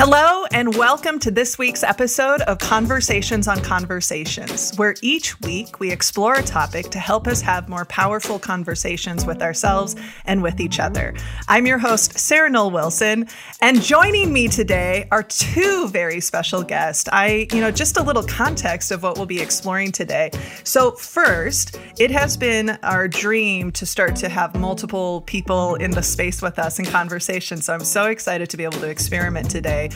Hello and welcome to this week's episode of Conversations on Conversations, where each week we explore a topic to help us have more powerful conversations with ourselves and with each other. I'm your host, Sarah Noll Wilson, and joining me today are two very special guests. Just a little context of what we'll be exploring today. So first, it has been our dream to start to have multiple people in the space with us in conversation. So I'm so excited to be able to experiment today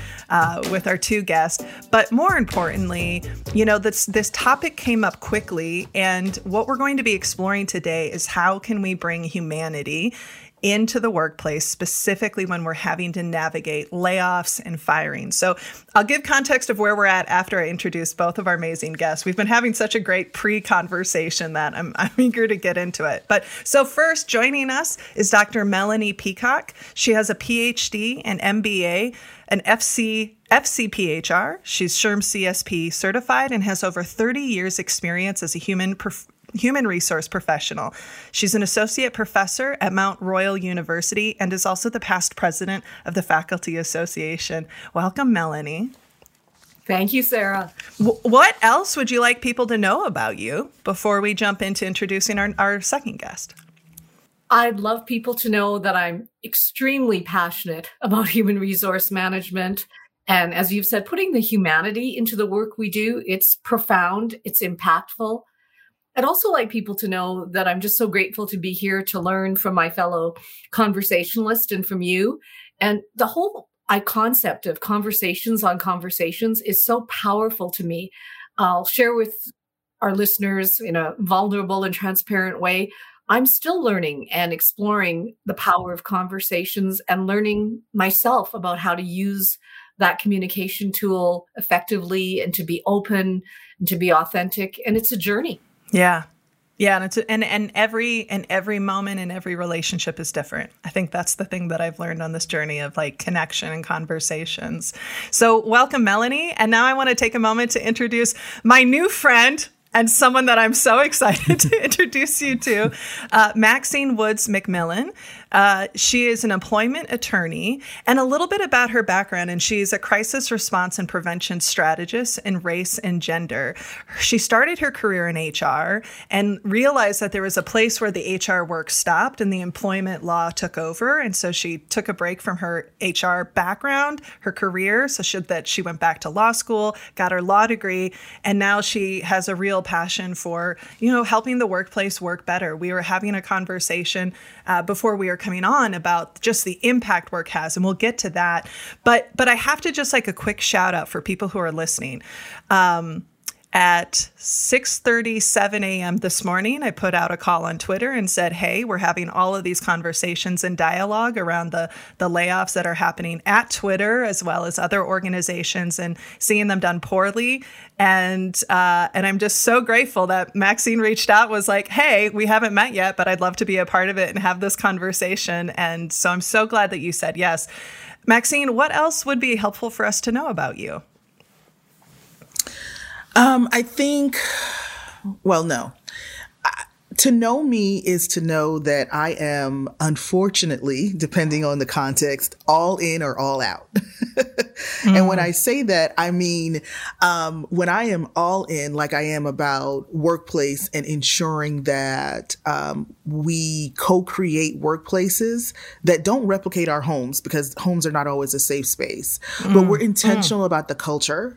with our two guests. But more importantly, this topic came up quickly. And what we're going to be exploring today is how can we bring humanity into the workplace, specifically when we're having to navigate layoffs and firings. So I'll give context of where we're at after I introduce both of our amazing guests. We've been having such a great pre-conversation that I'm eager to get into it. But so first joining us is Dr. Melanie Peacock. She has a PhD and MBA, an FCPHR. She's SHRM CSP certified and has over 30 years experience as a human resource professional. She's an associate professor at Mount Royal University and is also the past president of the Faculty Association. Welcome, Melanie. Thank you, Sarah. What else would you like people to know about you before we jump into introducing our second guest? I'd love people to know that I'm extremely passionate about human resource management. And as you've said, putting the humanity into the work we do, it's profound, it's impactful. I'd also like people to know that I'm just so grateful to be here to learn from my fellow conversationalists and from you. And the whole concept of conversations on conversations is so powerful to me. I'll share with our listeners in a vulnerable and transparent way. I'm still learning and exploring the power of conversations and learning myself about how to use that communication tool effectively and to be open and to be authentic. And it's a journey. Yeah. Yeah. And every moment and every relationship is different. I think that's the thing that I've learned on this journey of like connection and conversations. So welcome, Melanie. And now I want to take a moment to introduce my new friend and someone that I'm so excited to introduce you to, Maxine Woods-McMillan. She is an employment attorney, and a little bit about her background, and she's a crisis response and prevention strategist in race and gender. She started her career in HR and realized that there was a place where the HR work stopped and the employment law took over. And so she took a break from her HR background, her career, so she went back to law school, got her law degree, and now she has a real passion for, helping the workplace work better. We were having a conversation before we were coming on about just the impact work has, and we'll get to that. But I have to just like a quick shout out for people who are listening. At 6:37 a.m. this morning, I put out a call on Twitter and said, hey, we're having all of these conversations and dialogue around the layoffs that are happening at Twitter, as well as other organizations, and seeing them done poorly. And I'm just so grateful that Maxine reached out, was like, hey, we haven't met yet, but I'd love to be a part of it and have this conversation. And so I'm so glad that you said yes. Maxine, what else would be helpful for us to know about you? To know me is to know that I am, unfortunately, depending on the context, all in or all out. Mm-hmm. And when I say that, I mean, when I am all in, like I am about workplace and ensuring that we co-create workplaces that don't replicate our homes, because homes are not always a safe space, mm-hmm. but we're intentional mm-hmm. about the culture.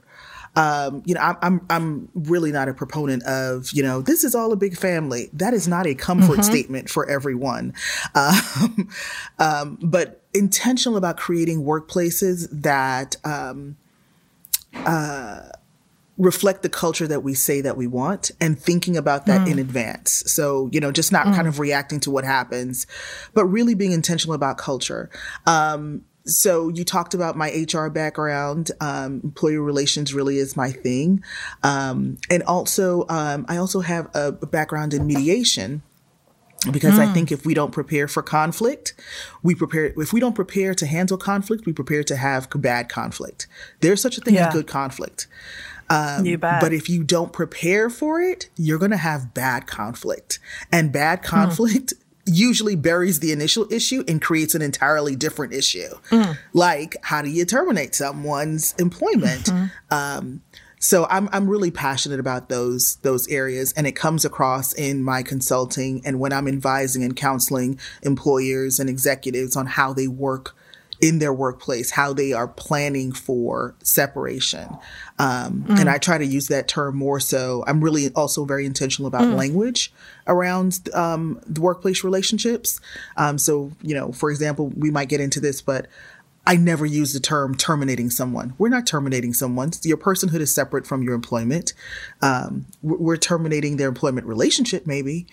I'm really not a proponent of, this is all a big family. That is not a comfort mm-hmm. statement for everyone. But intentional about creating workplaces that reflect the culture that we say that we want, and thinking about that in advance. So, just not kind of reacting to what happens, but really being intentional about culture. So you talked about my HR background. Employee relations really is my thing. I also have a background in mediation, because I think if we don't prepare for conflict, if we don't prepare to handle conflict, we prepare to have bad conflict. There's such a thing as good conflict. You bet. But if you don't prepare for it, you're going to have bad conflict. And bad conflict usually buries the initial issue and creates an entirely different issue. Mm. Like, how do you terminate someone's employment? Mm-hmm. So I'm really passionate about those areas, and it comes across in my consulting and when I'm advising and counseling employers and executives on how they work in their workplace, how they are planning for separation. And I try to use that term more so. I'm really also very intentional about language around the workplace relationships. So, you know, for example, we might get into this, but I never use the term terminating someone. We're not terminating someone. Your personhood is separate from your employment. We're terminating their employment relationship, maybe.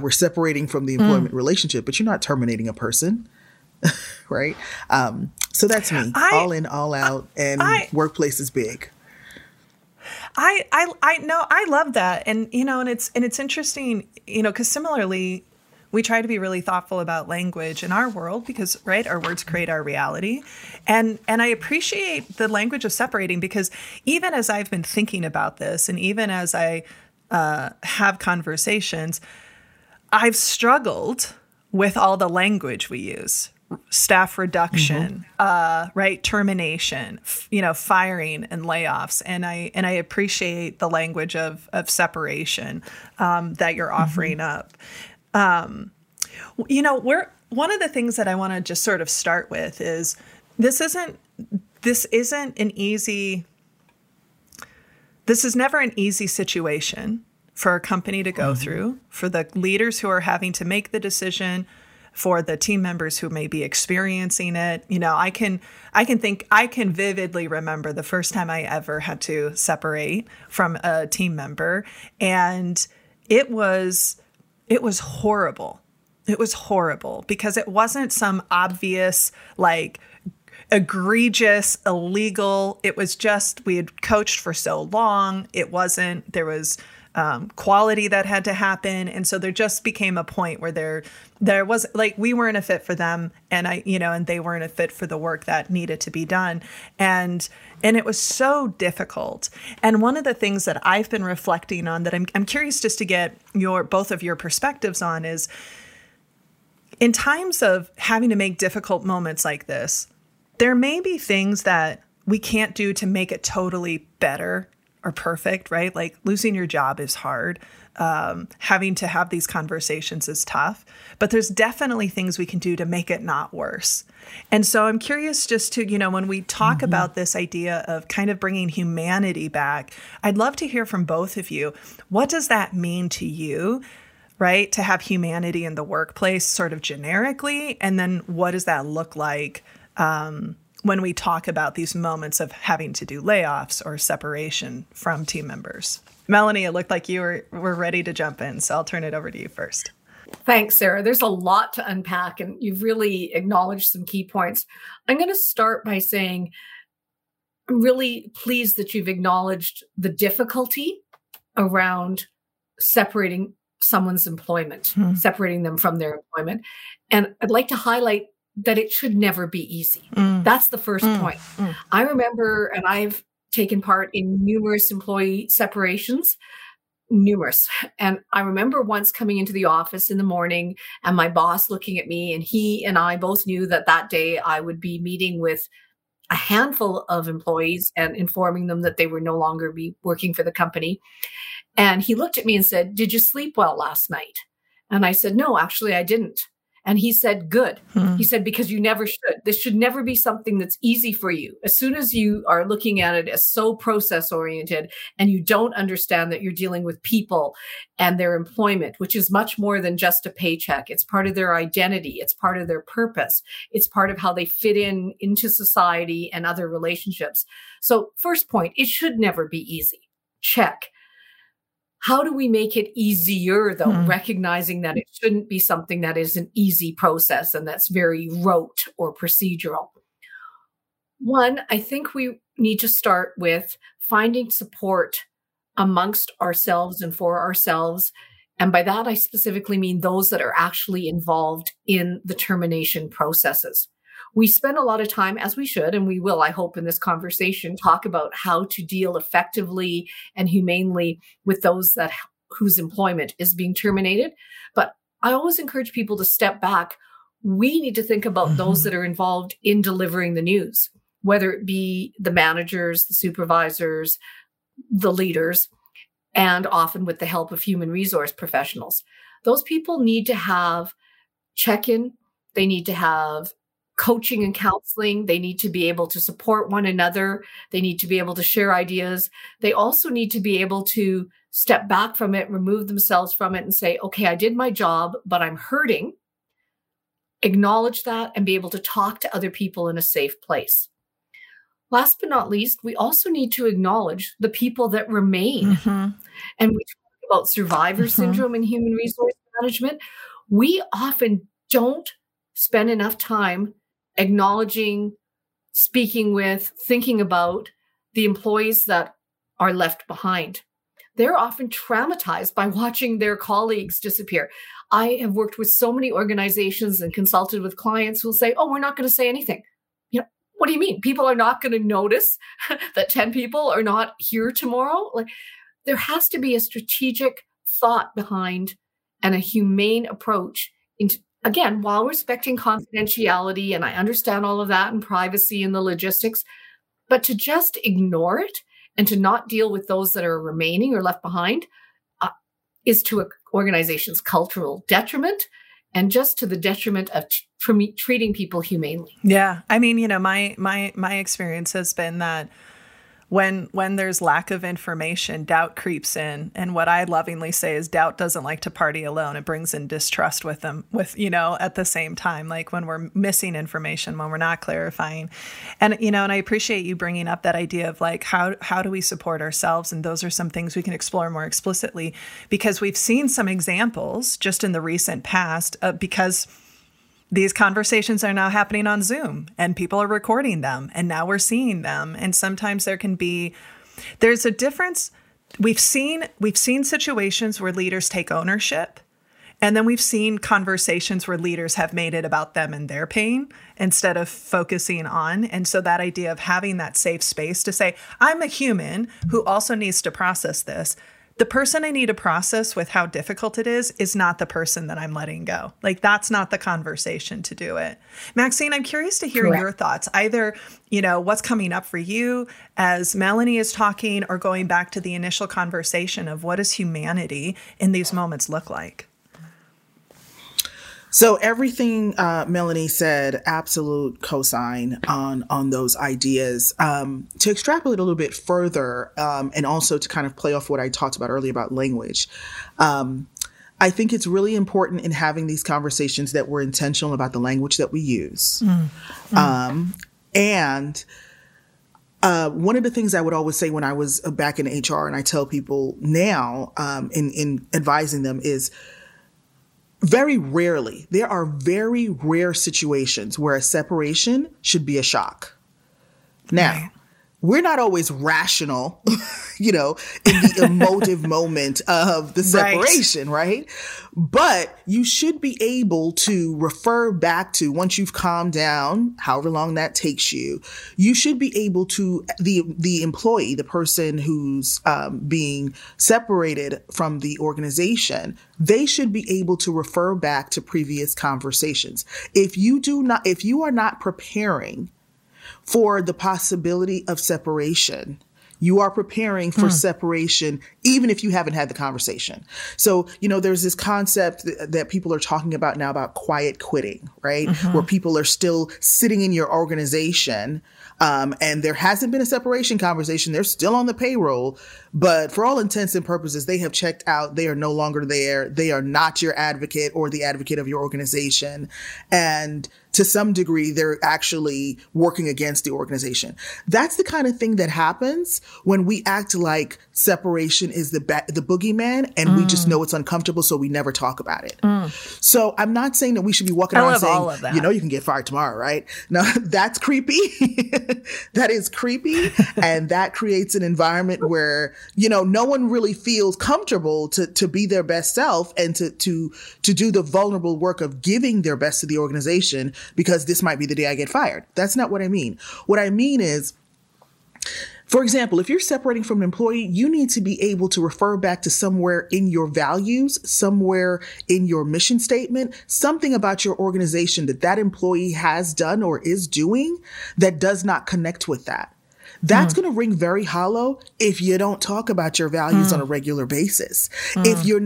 We're separating from the employment relationship, but you're not terminating a person. Right. So that's me. All in, all out. And workplace is big. I know. I love that. And, you know, and it's interesting, you know, because similarly, we try to be really thoughtful about language in our world because, right, our words create our reality. And I appreciate the language of separating, because even as I've been thinking about this, and even as I have conversations, I've struggled with all the language we use. Staff reduction, right? Termination, firing and layoffs. And I appreciate the language of separation that you're offering up. One of the things that I want to just sort of start with is this is never an easy situation for a company to go through, for the leaders who are having to make the decision, for the team members who may be experiencing it. You know, I can vividly remember the first time I ever had to separate from a team member. And it was horrible. It was horrible because it wasn't some obvious, like, egregious, illegal. It was just, we had coached for so long. It wasn't, there was quality that had to happen. And so there just became a point where there was, like, we weren't a fit for them, and and they weren't a fit for the work that needed to be done. And it was so difficult. And one of the things that I've been reflecting on that I'm curious just to get both of your perspectives on is, in times of having to make difficult moments like this, there may be things that we can't do to make it totally better or perfect, right? Like, losing your job is hard. Having to have these conversations is tough, but there's definitely things we can do to make it not worse. And so I'm curious just to, when we talk about this idea of kind of bringing humanity back, I'd love to hear from both of you. What does that mean to you, right? To have humanity in the workplace sort of generically. And then what does that look like, when we talk about these moments of having to do layoffs or separation from team members? Melanie, it looked like you were ready to jump in, so I'll turn it over to you first. Thanks, Sarah. There's a lot to unpack, and you've really acknowledged some key points. I'm going to start by saying I'm really pleased that you've acknowledged the difficulty around separating someone's employment, separating them from their employment. And I'd like to highlight that it should never be easy. That's the first point. I remember, and I've taken part in numerous employee separations, And I remember once coming into the office in the morning and my boss looking at me, and he and I both knew that day I would be meeting with a handful of employees and informing them that they were no longer be working for the company. And he looked at me and said, "Did you sleep well last night?" And I said, "No, actually I didn't." And he said, "Good." He said, "Because you never should. This should never be something that's easy for you. As soon as you are looking at it as so process oriented and you don't understand that you're dealing with people and their employment, which is much more than just a paycheck. It's part of their identity. It's part of their purpose. It's part of how they fit into society and other relationships." So first point, it should never be easy. Check. How do we make it easier, though, recognizing that it shouldn't be something that is an easy process and that's very rote or procedural? One, I think we need to start with finding support amongst ourselves and for ourselves. And by that, I specifically mean those that are actually involved in the termination processes. We spend a lot of time, as we should, and we will, I hope, in this conversation, talk about how to deal effectively and humanely with those whose employment is being terminated. But I always encourage people to step back. We need to think about those that are involved in delivering the news, whether it be the managers, the supervisors, the leaders, and often with the help of human resource professionals. Those people need to have check-in. They need to have coaching and counseling. They need to be able to support one another. They need to be able to share ideas. They also need to be able to step back from it, remove themselves from it, and say, okay, I did my job, but I'm hurting. Acknowledge that and be able to talk to other people in a safe place. Last but not least, we also need to acknowledge the people that remain. Mm-hmm. And we talk about survivor syndrome in human resource management. We often don't spend enough time acknowledging, speaking with, thinking about the employees that are left behind. They're often traumatized by watching their colleagues disappear. I have worked with so many organizations and consulted with clients who will say, oh, we're not going to say anything. What do you mean? People are not going to notice that 10 people are not here tomorrow? Like, there has to be a strategic thought behind and a humane approach, again, while respecting confidentiality, and I understand all of that and privacy and the logistics, but to just ignore it and to not deal with those that are remaining or left behind is to an organization's cultural detriment, and just to the detriment of treating people humanely. Yeah. I mean, my experience has been that when there's lack of information, doubt creeps in. And what I lovingly say is doubt doesn't like to party alone. It brings in distrust with them, at the same time, like when we're missing information, when we're not clarifying. And, and I appreciate you bringing up that idea of like, how do we support ourselves? And those are some things we can explore more explicitly, because we've seen some examples just in the recent past because these conversations are now happening on Zoom and people are recording them and now we're seeing them. And sometimes there's a difference. We've seen situations where leaders take ownership, and then we've seen conversations where leaders have made it about them and their pain instead of focusing on. And so that idea of having that safe space to say, I'm a human who also needs to process this. The person I need to process with how difficult it is not the person that I'm letting go. Like, that's not the conversation to do it. Maxine, I'm curious to hear your thoughts, either, what's coming up for you as Melanie is talking, or going back to the initial conversation of what does humanity in these moments look like? So everything Melanie said, absolute cosign on those ideas. To extrapolate a little bit further, and also to kind of play off what I talked about earlier about language, I think it's really important in having these conversations that we're intentional about the language that we use. Mm-hmm. One of the things I would always say when I was back in HR, and I tell people now in advising them, is very rarely, there are very rare situations where a separation should be a shock. Now, we're not always rational, in the emotive moment of the separation, right? But you should be able to refer back to, once you've calmed down, however long that takes you, you should be able to, the employee, the person who's being separated from the organization, they should be able to refer back to previous conversations. If you are not preparing for the possibility of separation, you are preparing for separation, even if you haven't had the conversation. So, there's this concept that people are talking about now about quiet quitting, right? Mm-hmm. Where people are still sitting in your organization, and there hasn't been a separation conversation. They're still on the payroll, but for all intents and purposes, they have checked out. They are no longer there. They are not your advocate or the advocate of your organization. And to some degree, they're actually working against the organization. That's the kind of thing that happens when we act like separation is the boogeyman, and we just know it's uncomfortable, so we never talk about it. So I'm not saying that we should be walking around saying, you can get fired tomorrow, right? No, that's creepy. That is creepy. And that creates an environment where, no one really feels comfortable to be their best self and to do the vulnerable work of giving their best to the organization, because this might be the day I get fired. That's not what I mean. What I mean is, For example, if you're separating from an employee, you need to be able to refer back to somewhere in your values, somewhere in your mission statement, something about your organization that that employee has done or is doing that does not connect with that. That's going to ring very hollow if you don't talk about your values on a regular basis. If you're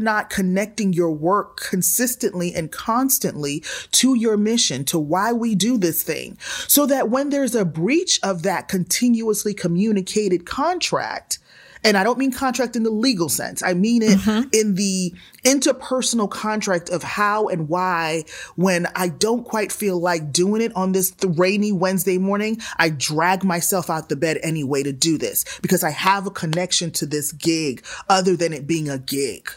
not connecting your work consistently and constantly to your mission, to why we do this thing, so that when there's a breach of that continuously communicated contract, and I don't mean contract in the legal sense, I mean it in the interpersonal contract of how and why, when I don't quite feel like doing it on this rainy Wednesday morning, I drag myself out the bed anyway to do this because I have a connection to this gig other than it being a gig,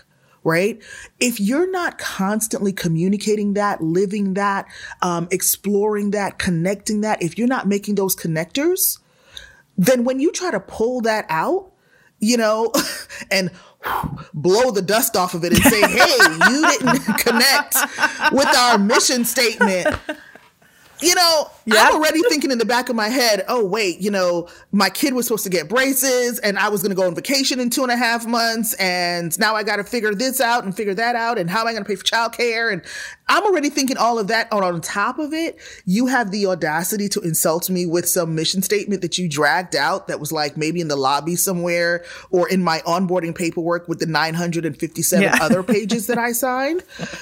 right? If you're not constantly communicating that, living that, exploring that, connecting that, if you're not making those connectors, then when you try to pull that out, you know, and blow the dust off of it and say, hey, you didn't connect with our mission statement. You know, yeah. I'm already thinking in the back of my head, oh, wait, you know, my kid was supposed to get braces and I was going to go on vacation in 2.5 months. And now I got to figure this out and figure that out. And how am I going to pay for childcare? And I'm already thinking all of that. On top of it, you have the audacity to insult me with some mission statement that you dragged out that was like maybe in the lobby somewhere or in my onboarding paperwork with the 957 other pages that I signed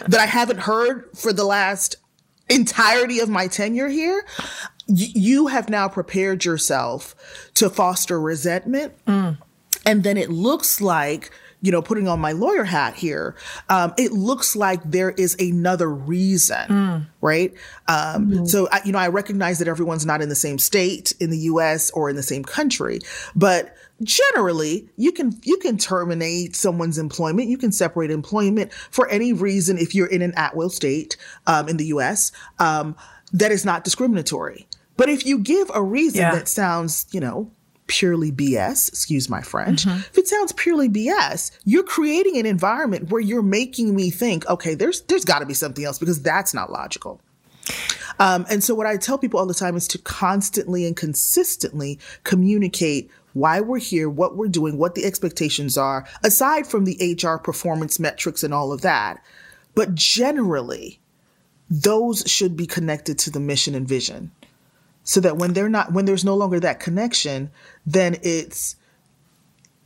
that I haven't heard for the last entirety of my tenure here. You have now prepared yourself to foster resentment. And then it looks like, you know, putting on my lawyer hat here, it looks like there is another reason, right? So, I recognize that everyone's not in the same state in the U.S. or in the same country, but generally, you can terminate someone's employment. You can separate employment for any reason if you're in an at-will state in the U.S. That is not discriminatory. But if you give a reason that sounds, you know, purely BS, excuse my French, if it sounds purely BS, you're creating an environment where you're making me think, okay, there's got to be something else because that's not logical. And so what I tell people all the time is to constantly and consistently communicate why we're here, what we're doing, what the expectations are, aside from the HR performance metrics and all of that. But generally, those should be connected to the mission and vision so that when there's no longer that connection, then it's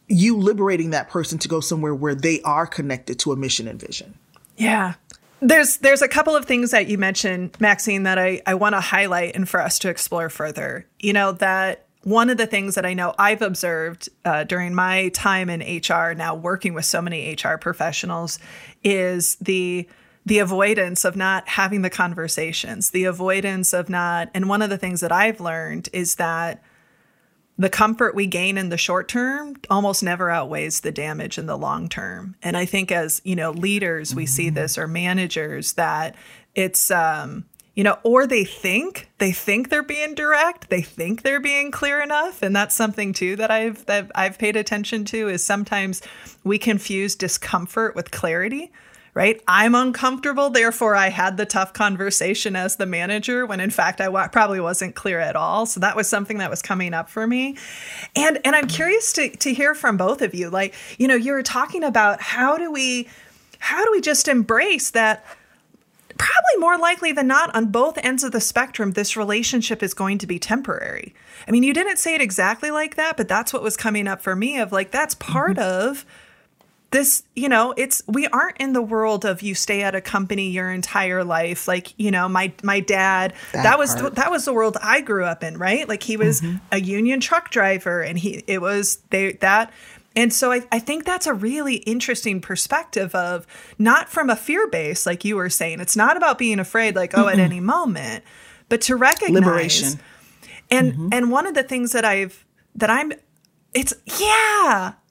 you liberating that person to go somewhere where they are connected to a mission and vision. Yeah. There's a couple of things that you mentioned, Maxine, that I want to highlight and for us to explore further. You know, that one of the things that I know I've observed during my time in HR, now working with so many HR professionals, is the avoidance of not having the conversations, the avoidance of not. And one of the things that I've learned is that the comfort we gain in the short term almost never outweighs the damage in the long term. And I think as, you know, leaders, we see this, or managers, that it's you know, or they think they're being direct, they think they're being clear enough. And that's something too that I've paid attention to, is sometimes we confuse discomfort with clarity, right? I'm uncomfortable, therefore I had the tough conversation as the manager, when in fact I probably wasn't clear at all. So that was something that was coming up for me. And I'm curious to hear from both of you. Like, you know, you were talking about how do we just embrace that. Probably more likely than not, on both ends of the spectrum, this relationship is going to be temporary. I mean, you didn't say it exactly like that, but that's what was coming up for me, of like, that's part of this, you know, it's, we aren't in the world of you stay at a company your entire life. Like, you know, my dad, that was the world I grew up in, right? Like he was a union truck driver and And so I think that's a really interesting perspective, of not from a fear base, like you were saying. It's not about being afraid, like, at any moment, but to recognize liberation. And one of the things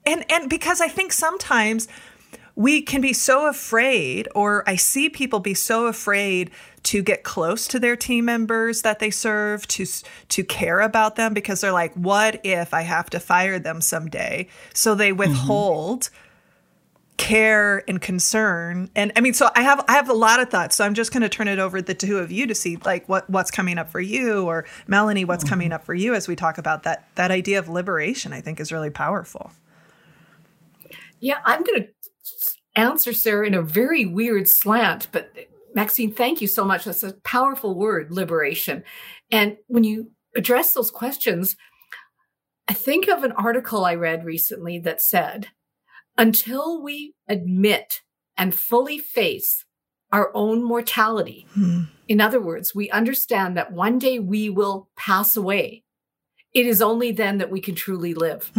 And because I think sometimes we can be so afraid, or I see people be so afraid to get close to their team members that they serve, to care about them, because they're like, what if I have to fire them someday? So they withhold care and concern. And I mean, so I have a lot of thoughts. So I'm just going to turn it over to the two of you to see like what's coming up for you, or Melanie, what's coming up for you as we talk about that. That idea of liberation, I think, is really powerful. Yeah, I'm going to answer Sarah in a very weird slant, but Maxine, thank you so much. That's a powerful word, liberation. And when you address those questions, I think of an article I read recently that said, until we admit and fully face our own mortality, in other words, we understand that one day we will pass away, it is only then that we can truly live.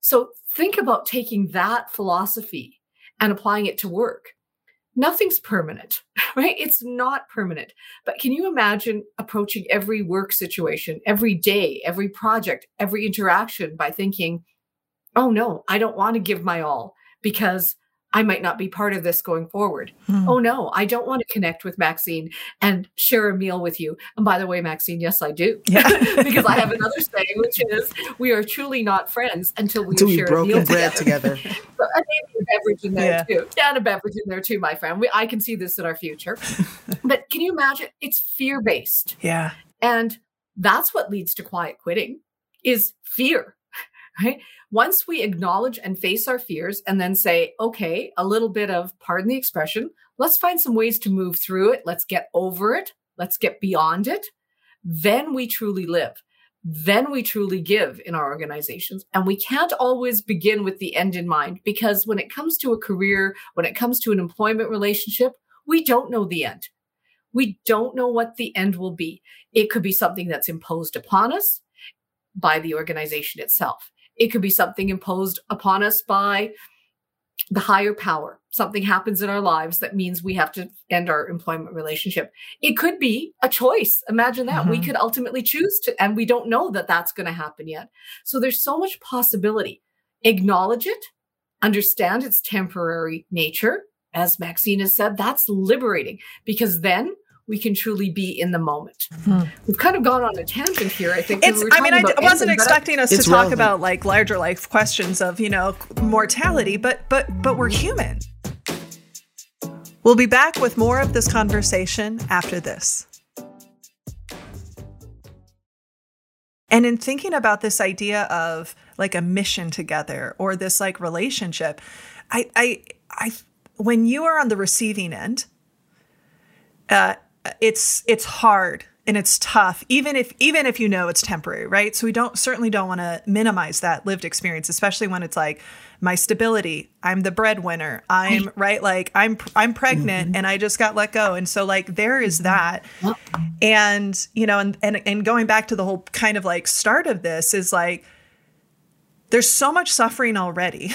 So think about taking that philosophy and applying it to work. Nothing's permanent, right? It's not permanent. But can you imagine approaching every work situation, every day, every project, every interaction by thinking, oh no, I don't want to give my all because I might not be part of this going forward. Oh no, I don't want to connect with Maxine and share a meal with you. And by the way, Maxine, yes, I do. Yeah. Because I have another saying, which is we are truly not friends until we share a meal together. So I need a beverage in there too. Yeah, and a beverage in there too, my friend. I can see this in our future. But can you imagine? It's fear-based. Yeah. And that's what leads to quiet quitting is fear. Right? Once we acknowledge and face our fears and then say, okay, a little bit of, pardon the expression, let's find some ways to move through it. Let's get over it. Let's get beyond it. Then we truly live. Then we truly give in our organizations. And we can't always begin with the end in mind, because when it comes to a career, when it comes to an employment relationship, we don't know the end. We don't know what the end will be. It could be something that's imposed upon us by the organization itself. It could be something imposed upon us by the higher power. Something happens in our lives that means we have to end our employment relationship. It could be a choice. Imagine that. We could ultimately choose to, and we don't know that that's going to happen yet. So there's so much possibility. Acknowledge it, understand its temporary nature. As Maxine has said, that's liberating, because then we can truly be in the moment. We've kind of gone on a tangent here, I think. I wasn't expecting us to talk about like larger life questions of, you know, mortality, but we're human. We'll be back with more of this conversation after this. And in thinking about this idea of like a mission together or this like relationship, I when you are on the receiving end, it's hard and it's tough, even if you know it's temporary, right? So we certainly don't want to minimize that lived experience, especially when it's like my stability, I'm the breadwinner, I'm right, like I'm pregnant and I just got let go, and so like there is that, and you know, and going back to the whole kind of like start of this is like there's so much suffering already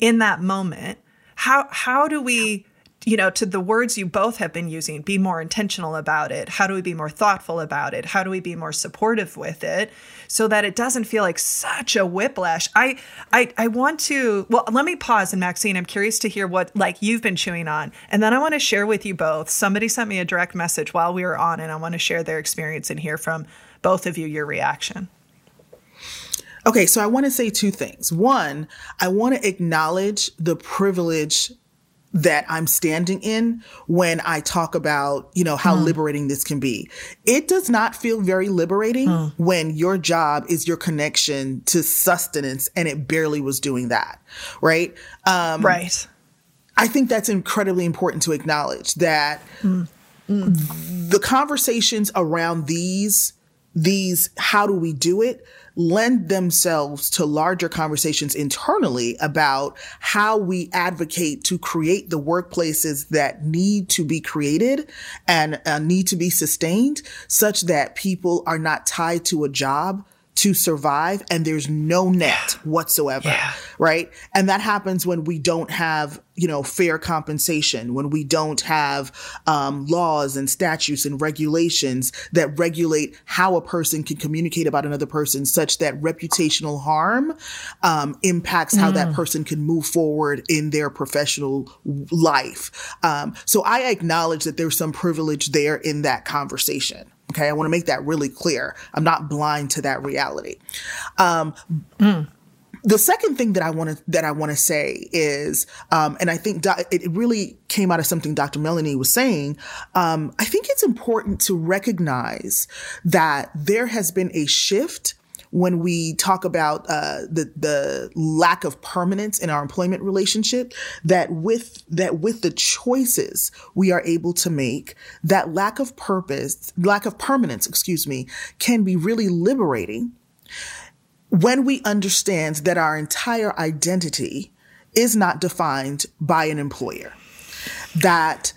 in that moment. How do we, you know, to the words you both have been using, be more intentional about it? How do we be more thoughtful about it? How do we be more supportive with it so that it doesn't feel like such a whiplash? I want to, well, let me pause. And Maxine, I'm curious to hear what like you've been chewing on. And then I want to share with you both. Somebody sent me a direct message while we were on, and I want to share their experience and hear from both of you, your reaction. Okay. So I want to say two things. One, I want to acknowledge the privilege that I'm standing in when I talk about, you know, how liberating this can be. It does not feel very liberating when your job is your connection to sustenance, and it barely was doing that, right? Right. I think that's incredibly important to acknowledge, that the conversations around these how do we do it lend themselves to larger conversations internally about how we advocate to create the workplaces that need to be created and need to be sustained, such that people are not tied to a job to survive, and there's no net whatsoever, right? And that happens when we don't have, you know, fair compensation, when we don't have laws and statutes and regulations that regulate how a person can communicate about another person, such that reputational harm impacts how that person can move forward in their professional life. So I acknowledge that there's some privilege there in that conversation. Okay, I want to make that really clear. I'm not blind to that reality. The second thing that I want to say is, and I think it really came out of something Dr. Melanie was saying. I think it's important to recognize that there has been a shift when we talk about the lack of permanence in our employment relationship, that with the choices we are able to make, that lack of permanence, can be really liberating. When we understand that our entire identity is not defined by an employer, that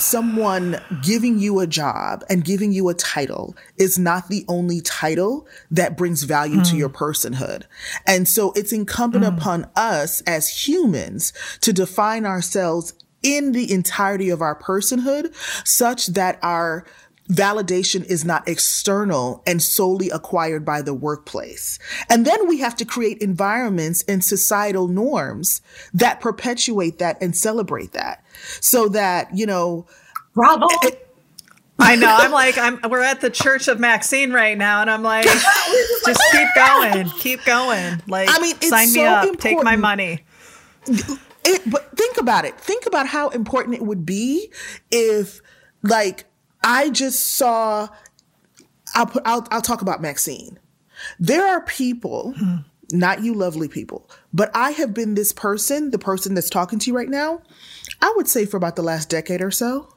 someone giving you a job and giving you a title is not the only title that brings value to your personhood. And so it's incumbent upon us as humans to define ourselves in the entirety of our personhood such that our validation is not external and solely acquired by the workplace. And then we have to create environments and societal norms that perpetuate that and celebrate that. So that, you know, bravo. I know. We're at the Church of Maxine right now, and I'm like, just keep going. Like, I mean, sign me up, take my money. But think about it. Think about how important it would be if, like, I just saw, I'll talk about Maxine. There are people, not you lovely people, but I have been this person, the person that's talking to you right now, I would say for about the last decade or so.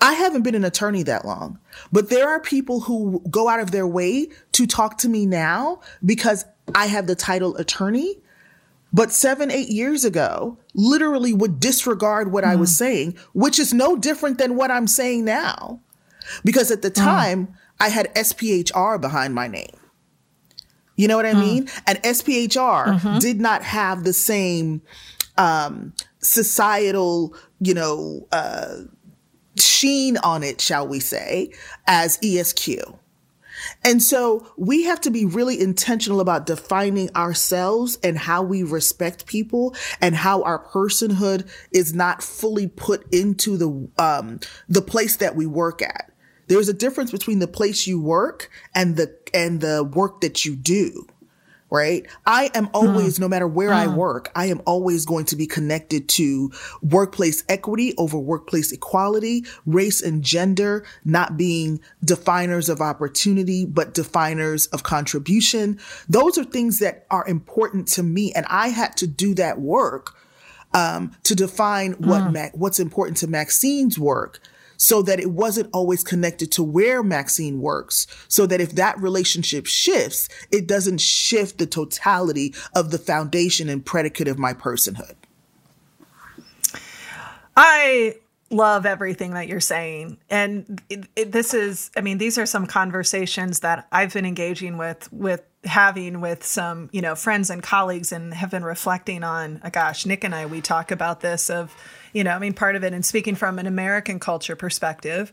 I haven't been an attorney that long, but there are people who go out of their way to talk to me now because I have the title attorney. But 7-8 years ago, literally would disregard what I was saying, which is no different than what I'm saying now. Because at the time, I had SPHR behind my name. You know what I mean? And SPHR did not have the same societal, you know, sheen on it, shall we say, as ESQ. And so we have to be really intentional about defining ourselves and how we respect people and how our personhood is not fully put into the place that we work at. There's a difference between the place you work and the work that you do, right? I am always, no matter where I work, I am always going to be connected to workplace equity over workplace equality, race and gender not being definers of opportunity, but definers of contribution. Those are things that are important to me. And I had to do that work to define what's important to Maxine's work, so that it wasn't always connected to where Maxine works, so that if that relationship shifts, it doesn't shift the totality of the foundation and predicate of my personhood. I love everything that you're saying. And these are some conversations that I've been engaging with some, you know, friends and colleagues, and have been reflecting on, Nick and I, we talk about this of, you know, I mean, part of it, and speaking from an American culture perspective,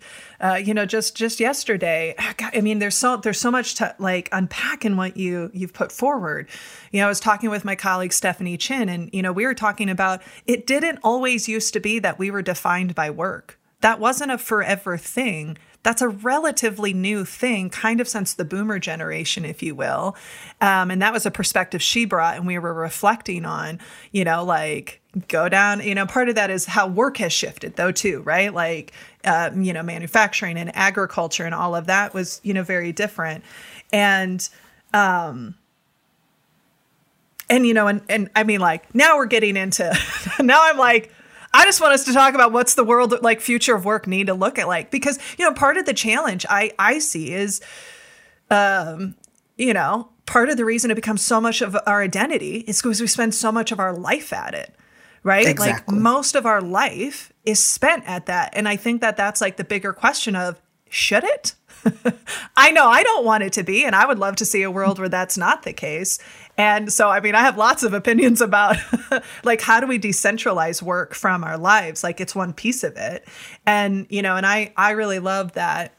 you know, just yesterday, I mean, there's so much to like unpack in what you've put forward. You know, I was talking with my colleague, Stephanie Chin, and, you know, we were talking about, it didn't always used to be that we were defined by work. That wasn't a forever thing. That's a relatively new thing, kind of since the boomer generation, if you will. And that was a perspective she brought, and we were reflecting on, you know, like go down, you know, part of that is how work has shifted though too, right? Like, you know, manufacturing and agriculture and all of that was, you know, very different. And you know, and I mean, like now we're getting into, now I'm like, I just want us to talk about what's the world like future of work need to look at, like, because, you know, part of the challenge I see is, you know, part of the reason it becomes so much of our identity is because we spend so much of our life at it, right? Exactly. Like most of our life is spent at that. And I think that that's like the bigger question of, should it? I know I don't want it to be, and I would love to see a world where that's not the case. And so, I mean, I have lots of opinions about like, how do we decentralize work from our lives? Like it's one piece of it. And, you know, and I really love that.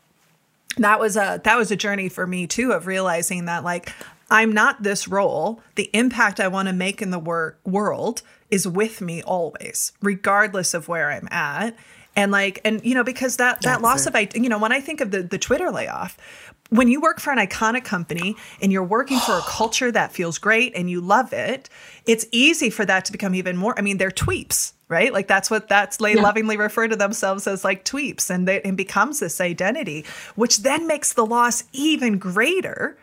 That was a journey for me too, of realizing that like, I'm not this role. The impact I want to make in the work world is with me always, regardless of where I'm at. And like, and, you know, because that loss of, you know, when I think of the Twitter layoff, when you work for an iconic company and you're working for a culture that feels great and you love it, it's easy for that to become even more. I mean, they're tweeps, right? Like that's lovingly refer to themselves as like tweeps, and it becomes this identity, which then makes the loss even greater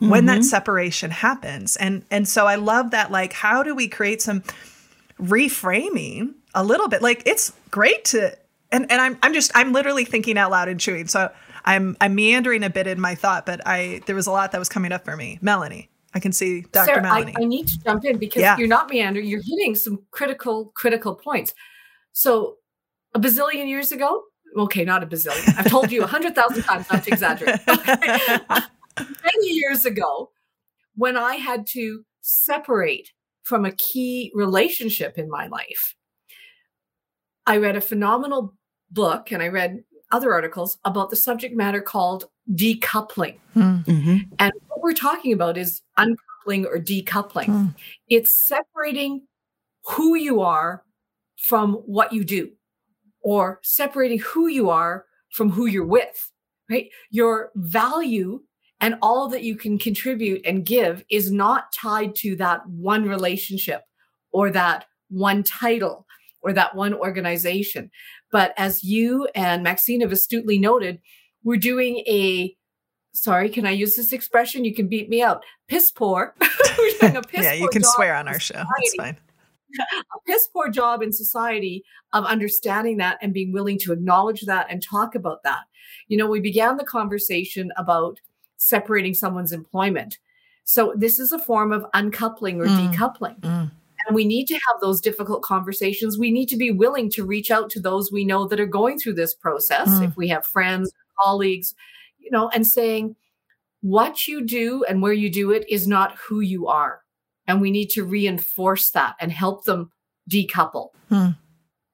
when that separation happens. And so I love that, like, how do we create some reframing a little bit? Like, it's great to, and I'm literally thinking out loud and chewing. So I'm meandering a bit in my thought, but there was a lot that was coming up for me. Melanie, I can see Dr. Sarah, Melanie. I need to jump in because you're not meandering. You're hitting some critical points. So a bazillion years ago, okay, not a bazillion. I've told you 100,000 times not to exaggerate. Okay. Many years ago, when I had to separate from a key relationship in my life, I read a phenomenal book, and I read other articles about the subject matter called decoupling. Mm-hmm. And what we're talking about is uncoupling or decoupling. Mm. It's separating who you are from what you do, or separating who you are from who you're with, right? Your value and all that you can contribute and give is not tied to that one relationship or that one title or that one organization. But as you and Maxine have astutely noted, we're doing a, sorry, can I use this expression? You can beat me out. Piss poor. We're doing a piss poor. Yeah, you can swear on our show. That's fine. A piss poor job in society of understanding that and being willing to acknowledge that and talk about that. You know, we began the conversation about separating someone's employment. So this is a form of uncoupling or decoupling. Mm. And we need to have those difficult conversations. We need to be willing to reach out to those we know that are going through this process. Mm. If we have friends, colleagues, you know, and saying what you do and where you do it is not who you are. And we need to reinforce that and help them decouple. Mm.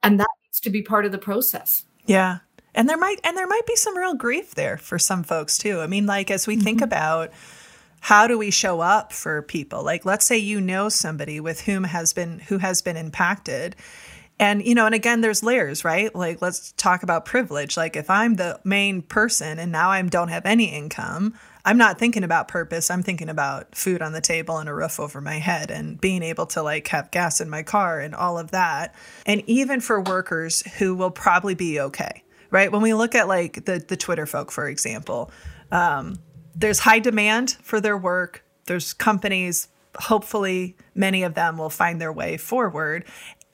And that needs to be part of the process. Yeah. And there might be some real grief there for some folks too. I mean, like, as we think about, how do we show up for people? Like, let's say you know somebody with who has been impacted. And, you know, and again, there's layers, right? Like, let's talk about privilege. Like, if I'm the main person and now I don't have any income, I'm not thinking about purpose. I'm thinking about food on the table and a roof over my head and being able to, like, have gas in my car and all of that. And even for workers who will probably be okay, right? When we look at, like, the Twitter folk, for example, there's high demand for their work. There's companies, hopefully many of them will find their way forward.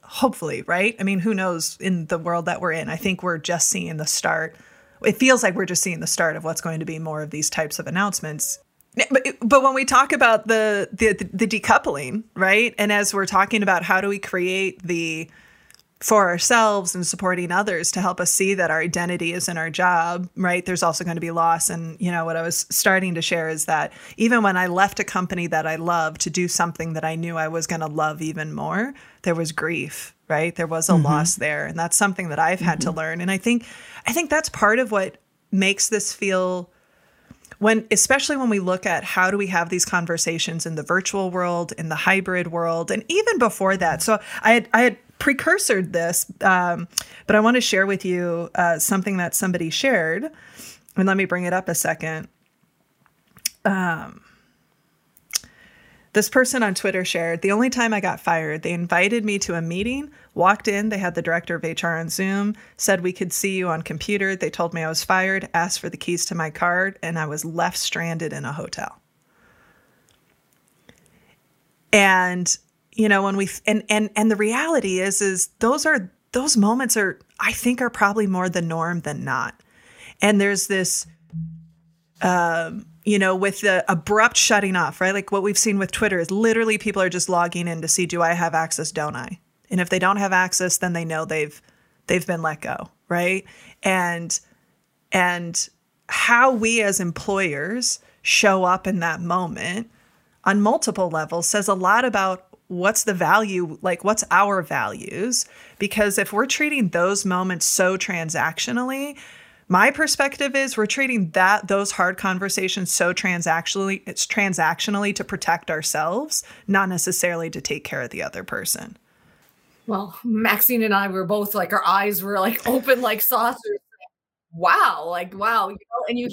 Hopefully, right? I mean, who knows in the world that we're in? I think we're just seeing the start. It feels like we're just seeing the start of what's going to be more of these types of announcements. But when we talk about the decoupling, right? And as we're talking about how do we create the for ourselves and supporting others to help us see that our identity is in our job, right? There's also going to be loss. And, you know, what I was starting to share is that even when I left a company that I loved to do something that I knew I was going to love even more, there was grief, right? There was a loss there. And that's something that I've had to learn. And I think that's part of what makes this feel, especially when we look at how do we have these conversations in the virtual world, in the hybrid world, and even before that. So I had precursored this, but I want to share with you something that somebody shared. And let me bring it up a second. This person on Twitter shared, the only time I got fired, they invited me to a meeting, walked in, they had the director of HR on Zoom, said we could see you on computer. They told me I was fired, asked for the keys to my card, and I was left stranded in a hotel. And you know, when we, and the reality is those moments are, I think, are probably more the norm than not. And there's this, you know, with the abrupt shutting off, right? Like what we've seen with Twitter is literally people are just logging in to see, do I have access? Don't I? And if they don't have access, then they know they've been let go. Right. And how we as employers show up in that moment on multiple levels says a lot about what's the value, like what's our values? Because if we're treating those moments so transactionally, my perspective is we're treating those hard conversations so transactionally, it's transactionally to protect ourselves, not necessarily to take care of the other person. Well, Maxine and I were both like, our eyes were like open like saucers. Wow. You know, and you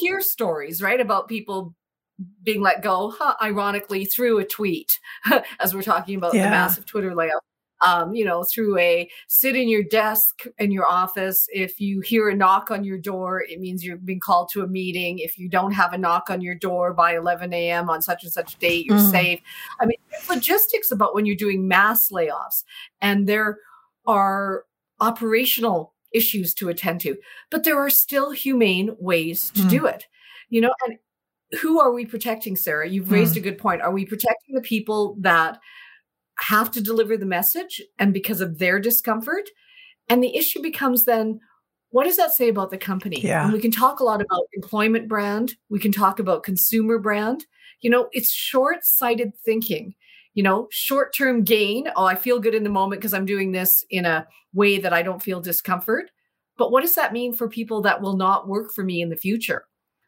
hear stories, right, about people being let go, ironically, through a tweet, as we're talking about the massive Twitter layoff. You know, through a sit in your desk in your office. If you hear a knock on your door, it means you're being called to a meeting. If you don't have a knock on your door by 11 a.m. on such and such date, you're safe. I mean, there's logistics about when you're doing mass layoffs, and there are operational issues to attend to, but there are still humane ways to do it, you know, and who are we protecting, Sarah? You've raised a good point. Are we protecting the people that have to deliver the message and because of their discomfort? And the issue becomes then, what does that say about the company? Yeah. And we can talk a lot about employment brand. We can talk about consumer brand. You know, it's short-sighted thinking, you know, short-term gain. Oh, I feel good in the moment because I'm doing this in a way that I don't feel discomfort. But what does that mean for people that will not work for me in the future?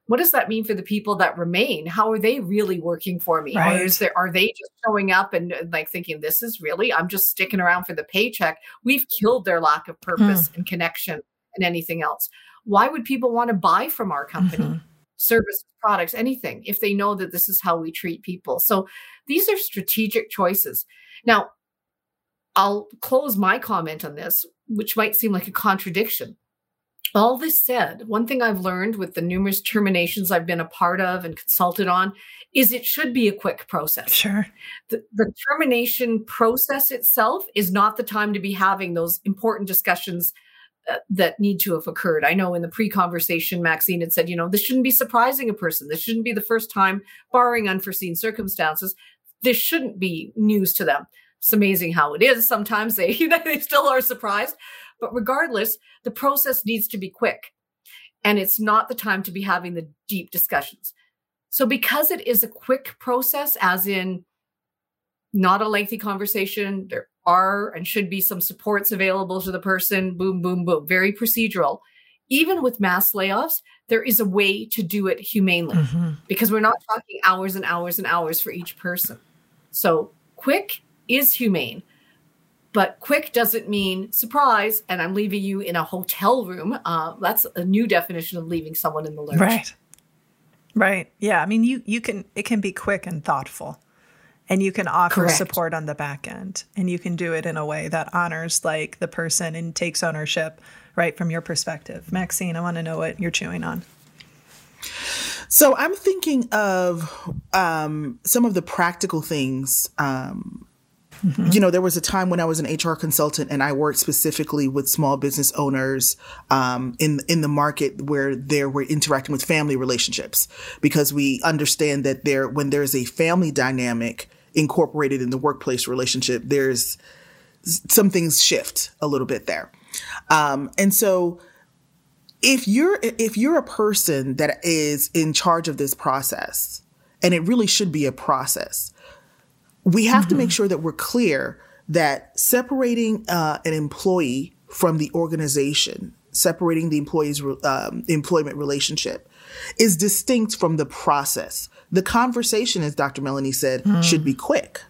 What does that mean for the people that remain? How are they really working for me? Right. Or are they just showing up and like thinking, this is really, I'm just sticking around for the paycheck? We've killed their lack of purpose and connection and anything else. Why would people want to buy from our company, service, products, anything, if they know that this is how we treat people? So these are strategic choices. Now, I'll close my comment on this, which might seem like a contradiction. All this said, one thing I've learned with the numerous terminations I've been a part of and consulted on is it should be a quick process. Sure. The termination process itself is not the time to be having those important discussions that need to have occurred. I know in the pre-conversation, Maxine had said, you know, this shouldn't be surprising a person. This shouldn't be the first time, barring unforeseen circumstances. This shouldn't be news to them. It's amazing how it is. Sometimes they, you know, they still are surprised. But regardless, the process needs to be quick, and it's not the time to be having the deep discussions. So because it is a quick process, as in not a lengthy conversation, there are and should be some supports available to the person, boom, boom, boom, very procedural. Even with mass layoffs, there is a way to do it humanely because we're not talking hours and hours and hours for each person. So quick is humane. But quick doesn't mean surprise, and I'm leaving you in a hotel room. That's a new definition of leaving someone in the lurch. Right. Yeah. I mean, it can be quick and thoughtful, and you can offer support on the back end, and you can do it in a way that honors like the person and takes ownership right from your perspective. Maxine, I want to know what you're chewing on. So I'm thinking of some of the practical things. You know, there was a time when I was an HR consultant and I worked specifically with small business owners in the market where they were interacting with family relationships, because we understand that when there's a family dynamic incorporated in the workplace relationship, there's some things shift a little bit there. And so if you're a person that is in charge of this process, and it really should be a process, we have to make sure that we're clear that separating an employee from the organization, separating the employee's employment relationship is distinct from the process. The conversation, as Dr. Melanie said, should be quick.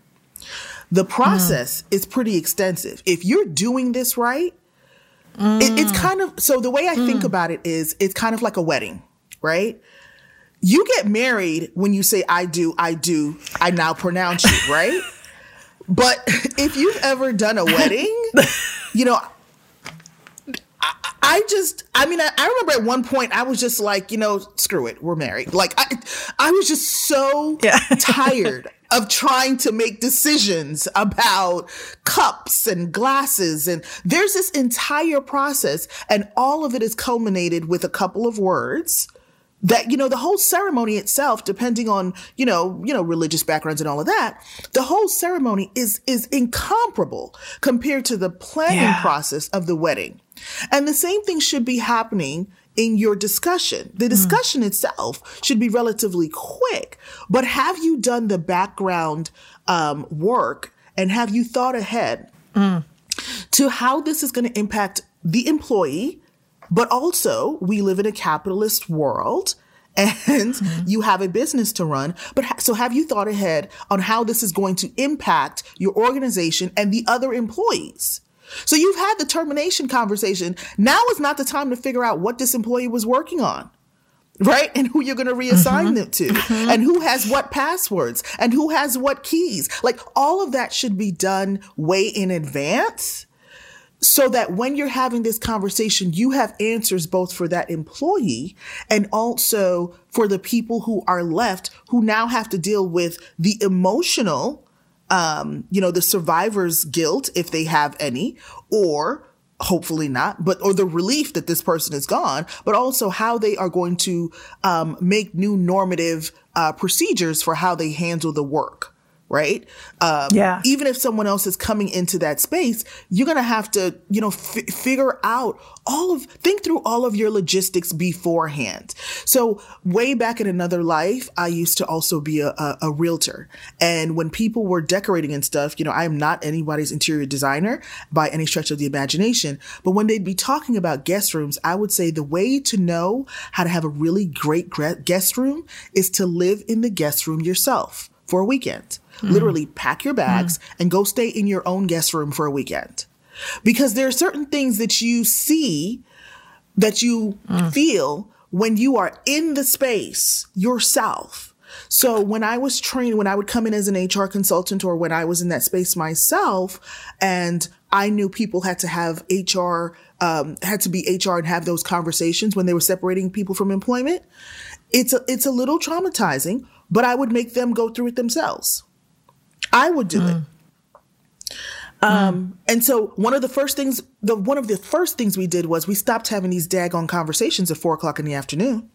The process is pretty extensive. If you're doing this right, it's kind of, so the way I think about it is it's kind of like a wedding, right? You get married when you say, I do, I now pronounce you, right? But if you've ever done a wedding, you know, I remember at one point I was just like, you know, screw it, we're married. Like I was just so tired of trying to make decisions about cups and glasses. And there's this entire process, and all of it is culminated with a couple of words. That, you know, the whole ceremony itself, depending on, you know, religious backgrounds and all of that, the whole ceremony is incomparable compared to the planning process of the wedding. And the same thing should be happening in your discussion. The discussion itself should be relatively quick, but have you done the background work, and have you thought ahead to how this is going to impact the employee? But also, we live in a capitalist world, and you have a business to run. But so have you thought ahead on how this is going to impact your organization and the other employees? So you've had the termination conversation. Now is not the time to figure out what this employee was working on, right? And who you're going to reassign them to, and who has what passwords, and who has what keys. Like, all of that should be done way in advance, so that when you're having this conversation, you have answers both for that employee and also for the people who are left, who now have to deal with the emotional, the survivor's guilt, if they have any, or hopefully not, or the relief that this person is gone, but also how they are going to make new normative procedures for how they handle the work. Right. Even if someone else is coming into that space, you're going to have to, figure out think through all of your logistics beforehand. So way back in another life, I used to also be a realtor. And when people were decorating and stuff, I am not anybody's interior designer by any stretch of the imagination. But when they'd be talking about guest rooms, I would say the way to know how to have a really great guest room is to live in the guest room yourself for a weekend. Literally pack your bags and go stay in your own guest room for a weekend. Because there are certain things that you see, that you feel when you are in the space yourself. So when I was trained, when I would come in as an HR consultant, or when I was in that space myself, and I knew people had to have HR, had to be HR and have those conversations when they were separating people from employment, it's a little traumatizing, but I would make them go through it themselves. I would do it. And so one of the first things we did was we stopped having these daggone conversations at 4:00 in the afternoon.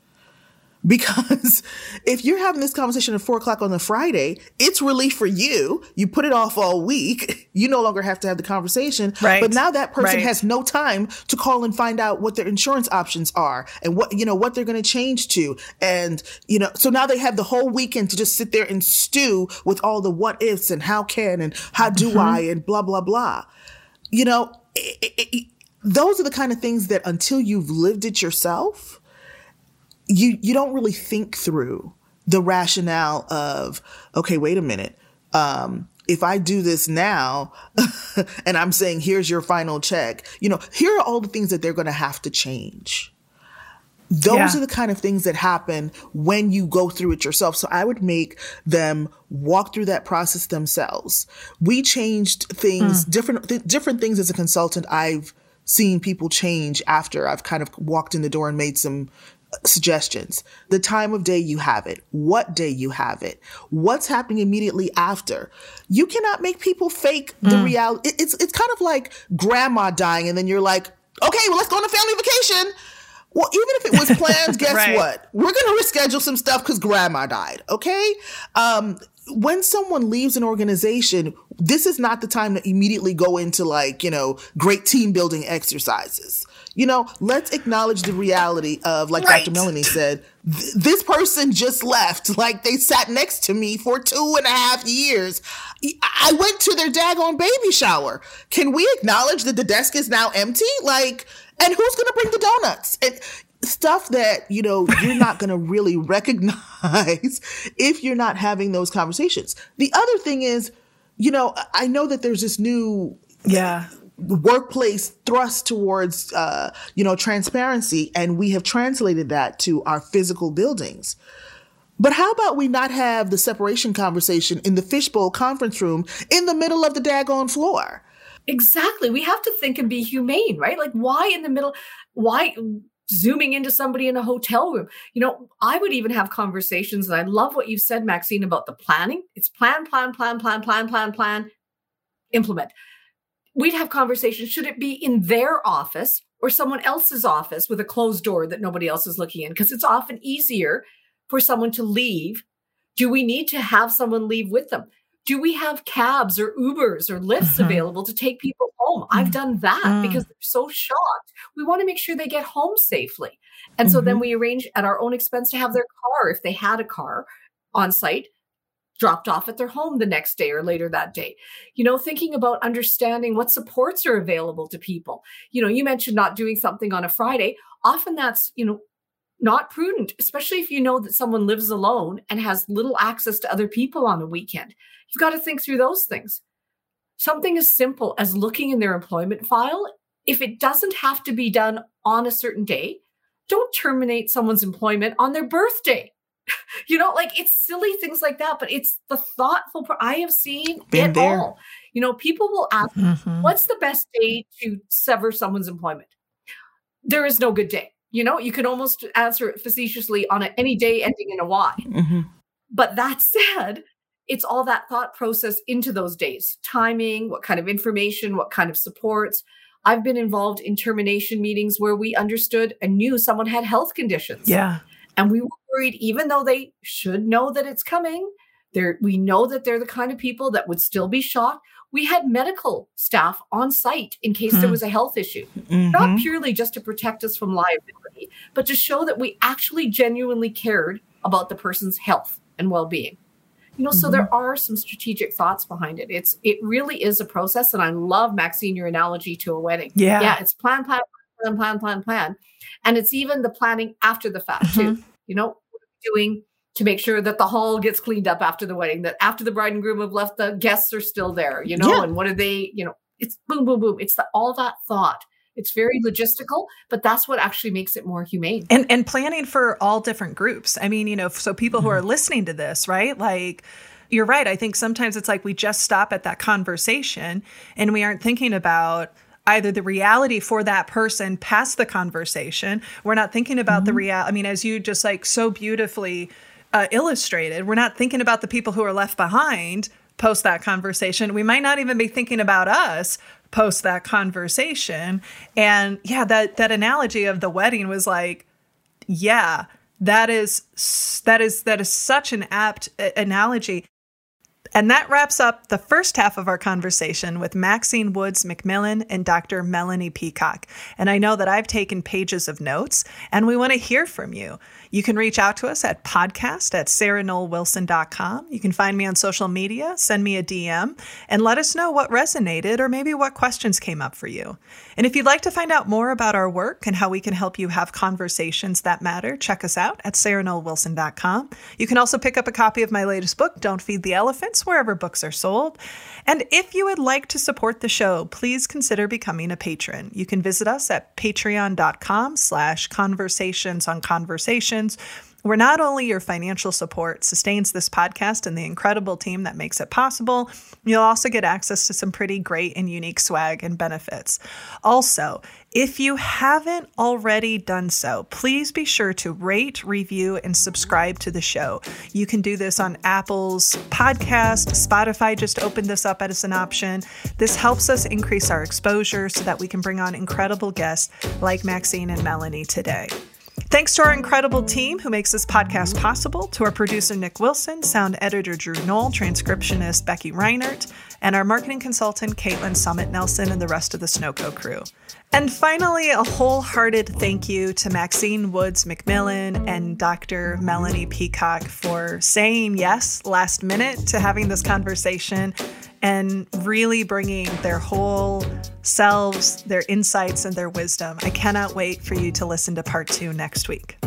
Because if you're having this conversation at 4:00 on a Friday, it's relief for you. You put it off all week. You no longer have to have the conversation. Right. But now that person has no time to call and find out what their insurance options are and what they're going to change to. And, so now they have the whole weekend to just sit there and stew with all the what ifs and how can and how do I and blah, blah, blah. Those are the kind of things that until you've lived it yourself, you don't really think through the rationale of, okay, wait a minute. If I do this now and I'm saying, here's your final check, here are all the things that they're going to have to change. Those are the kind of things that happen when you go through it yourself. So I would make them walk through that process themselves. We changed things, different things as a consultant. I've seen people change after I've kind of walked in the door and made some suggestions. The time of day you have it, what day you have it, what's happening immediately after. You cannot make people fake the reality. It's kind of like grandma dying and then you're like, okay, well, let's go on a family vacation. Well, even if it was planned, guess what? We're going to reschedule some stuff because grandma died. Okay. When someone leaves an organization, this is not the time to immediately go into great team building exercises. Let's acknowledge the reality of, Dr. Melanie said, this person just left. They sat next to me for 2.5 years. I went to their daggone baby shower. Can we acknowledge that the desk is now empty? And who's going to bring the donuts? And stuff that, you're not going to really recognize if you're not having those conversations. The other thing is, I know that there's this new... Yeah. Workplace thrust towards, transparency. And we have translated that to our physical buildings. But how about we not have the separation conversation in the fishbowl conference room in the middle of the daggone floor? Exactly. We have to think and be humane, right? Why in the middle? Why zooming into somebody in a hotel room? I would even have conversations. And I love what you've said, Maxine, about the planning. It's plan, implement. We'd have conversations. Should it be in their office or someone else's office with a closed door that nobody else is looking in? Because it's often easier for someone to leave. Do we need to have someone leave with them? Do we have cabs or Ubers or Lyfts available to take people home? I've done that because they're so shocked. We want to make sure they get home safely. And so then we arrange at our own expense to have their car, if they had a car on site, dropped off at their home the next day or later that day. Thinking about understanding what supports are available to people. You mentioned not doing something on a Friday. Often that's, not prudent, especially if you know that someone lives alone and has little access to other people on the weekend. You've got to think through those things. Something as simple as looking in their employment file, if it doesn't have to be done on a certain day, don't terminate someone's employment on their birthday. You know, like, it's silly things like that, but it's the thoughtful part. I have seen it all. You know, people will ask, what's the best day to sever someone's employment? There is no good day. You know, you can almost answer it facetiously on any day ending in a Y. Mm-hmm. But that said, it's all that thought process into those days. Timing, what kind of information, what kind of supports. I've been involved in termination meetings where we understood and knew someone had health conditions. Yeah. And we were worried, even though they should know that it's coming, we know that they're the kind of people that would still be shocked. We had medical staff on site in case there was a health issue, not purely just to protect us from liability, but to show that we actually genuinely cared about the person's health and well-being. You know, so there are some strategic thoughts behind it. It really is a process. And I love, Maxine, your analogy to a wedding. Yeah, it's plan. And it's even the planning after the fact too. You know, what are we doing to make sure that the hall gets cleaned up after the wedding, that after the bride and groom have left, the guests are still there, you know, and what are they, you know, it's boom, boom, boom. It's all that thought. It's very logistical, but that's what actually makes it more humane. And planning for all different groups. I mean, you know, so people who are listening to this, right? Like, you're right. I think sometimes it's like we just stop at that conversation and we aren't thinking about either the reality for that person past the conversation. We're not thinking about the reality. I mean, as you just like so beautifully illustrated, we're not thinking about the people who are left behind post that conversation. We might not even be thinking about us post that conversation. And yeah, that analogy of the wedding was like, yeah, that is such an apt analogy. And that wraps up the first half of our conversation with Maxine Woods-McMillan and Dr. Melanie Peacock. And I know that I've taken pages of notes, and we want to hear from you. You can reach out to us at podcast@sarahnollwilson.com. You can find me on social media, send me a DM, and let us know what resonated or maybe what questions came up for you. And if you'd like to find out more about our work and how we can help you have conversations that matter, check us out at sarahnollwilson.com. You can also pick up a copy of my latest book, Don't Feed the Elephants, wherever books are sold. And if you would like to support the show, please consider becoming a patron. You can visit us at patreon.com/conversations on conversations, where not only your financial support sustains this podcast and the incredible team that makes it possible, you'll also get access to some pretty great and unique swag and benefits. Also, if you haven't already done so, please be sure to rate, review, and subscribe to the show. You can do this on Apple's podcast. Spotify just opened this up as an option. This helps us increase our exposure so that we can bring on incredible guests like Maxine and Melanie today. Thanks to our incredible team who makes this podcast possible, to our producer, Nick Wilson, sound editor, Drew Knoll, transcriptionist, Becky Reinhart, and our marketing consultant, Caitlin Summit Nelson, and the rest of the Snowco crew. And finally, a wholehearted thank you to Maxine Woods-McMillan and Dr. Melanie Peacock for saying yes last minute to having this conversation and really bringing their whole selves, their insights, and their wisdom. I cannot wait for you to listen to part 2 next week.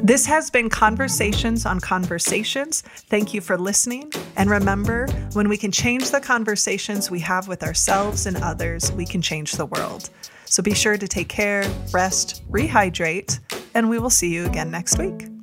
This has been Conversations on Conversations. Thank you for listening. And remember, when we can change the conversations we have with ourselves and others, we can change the world. So be sure to take care, rest, rehydrate, and we will see you again next week.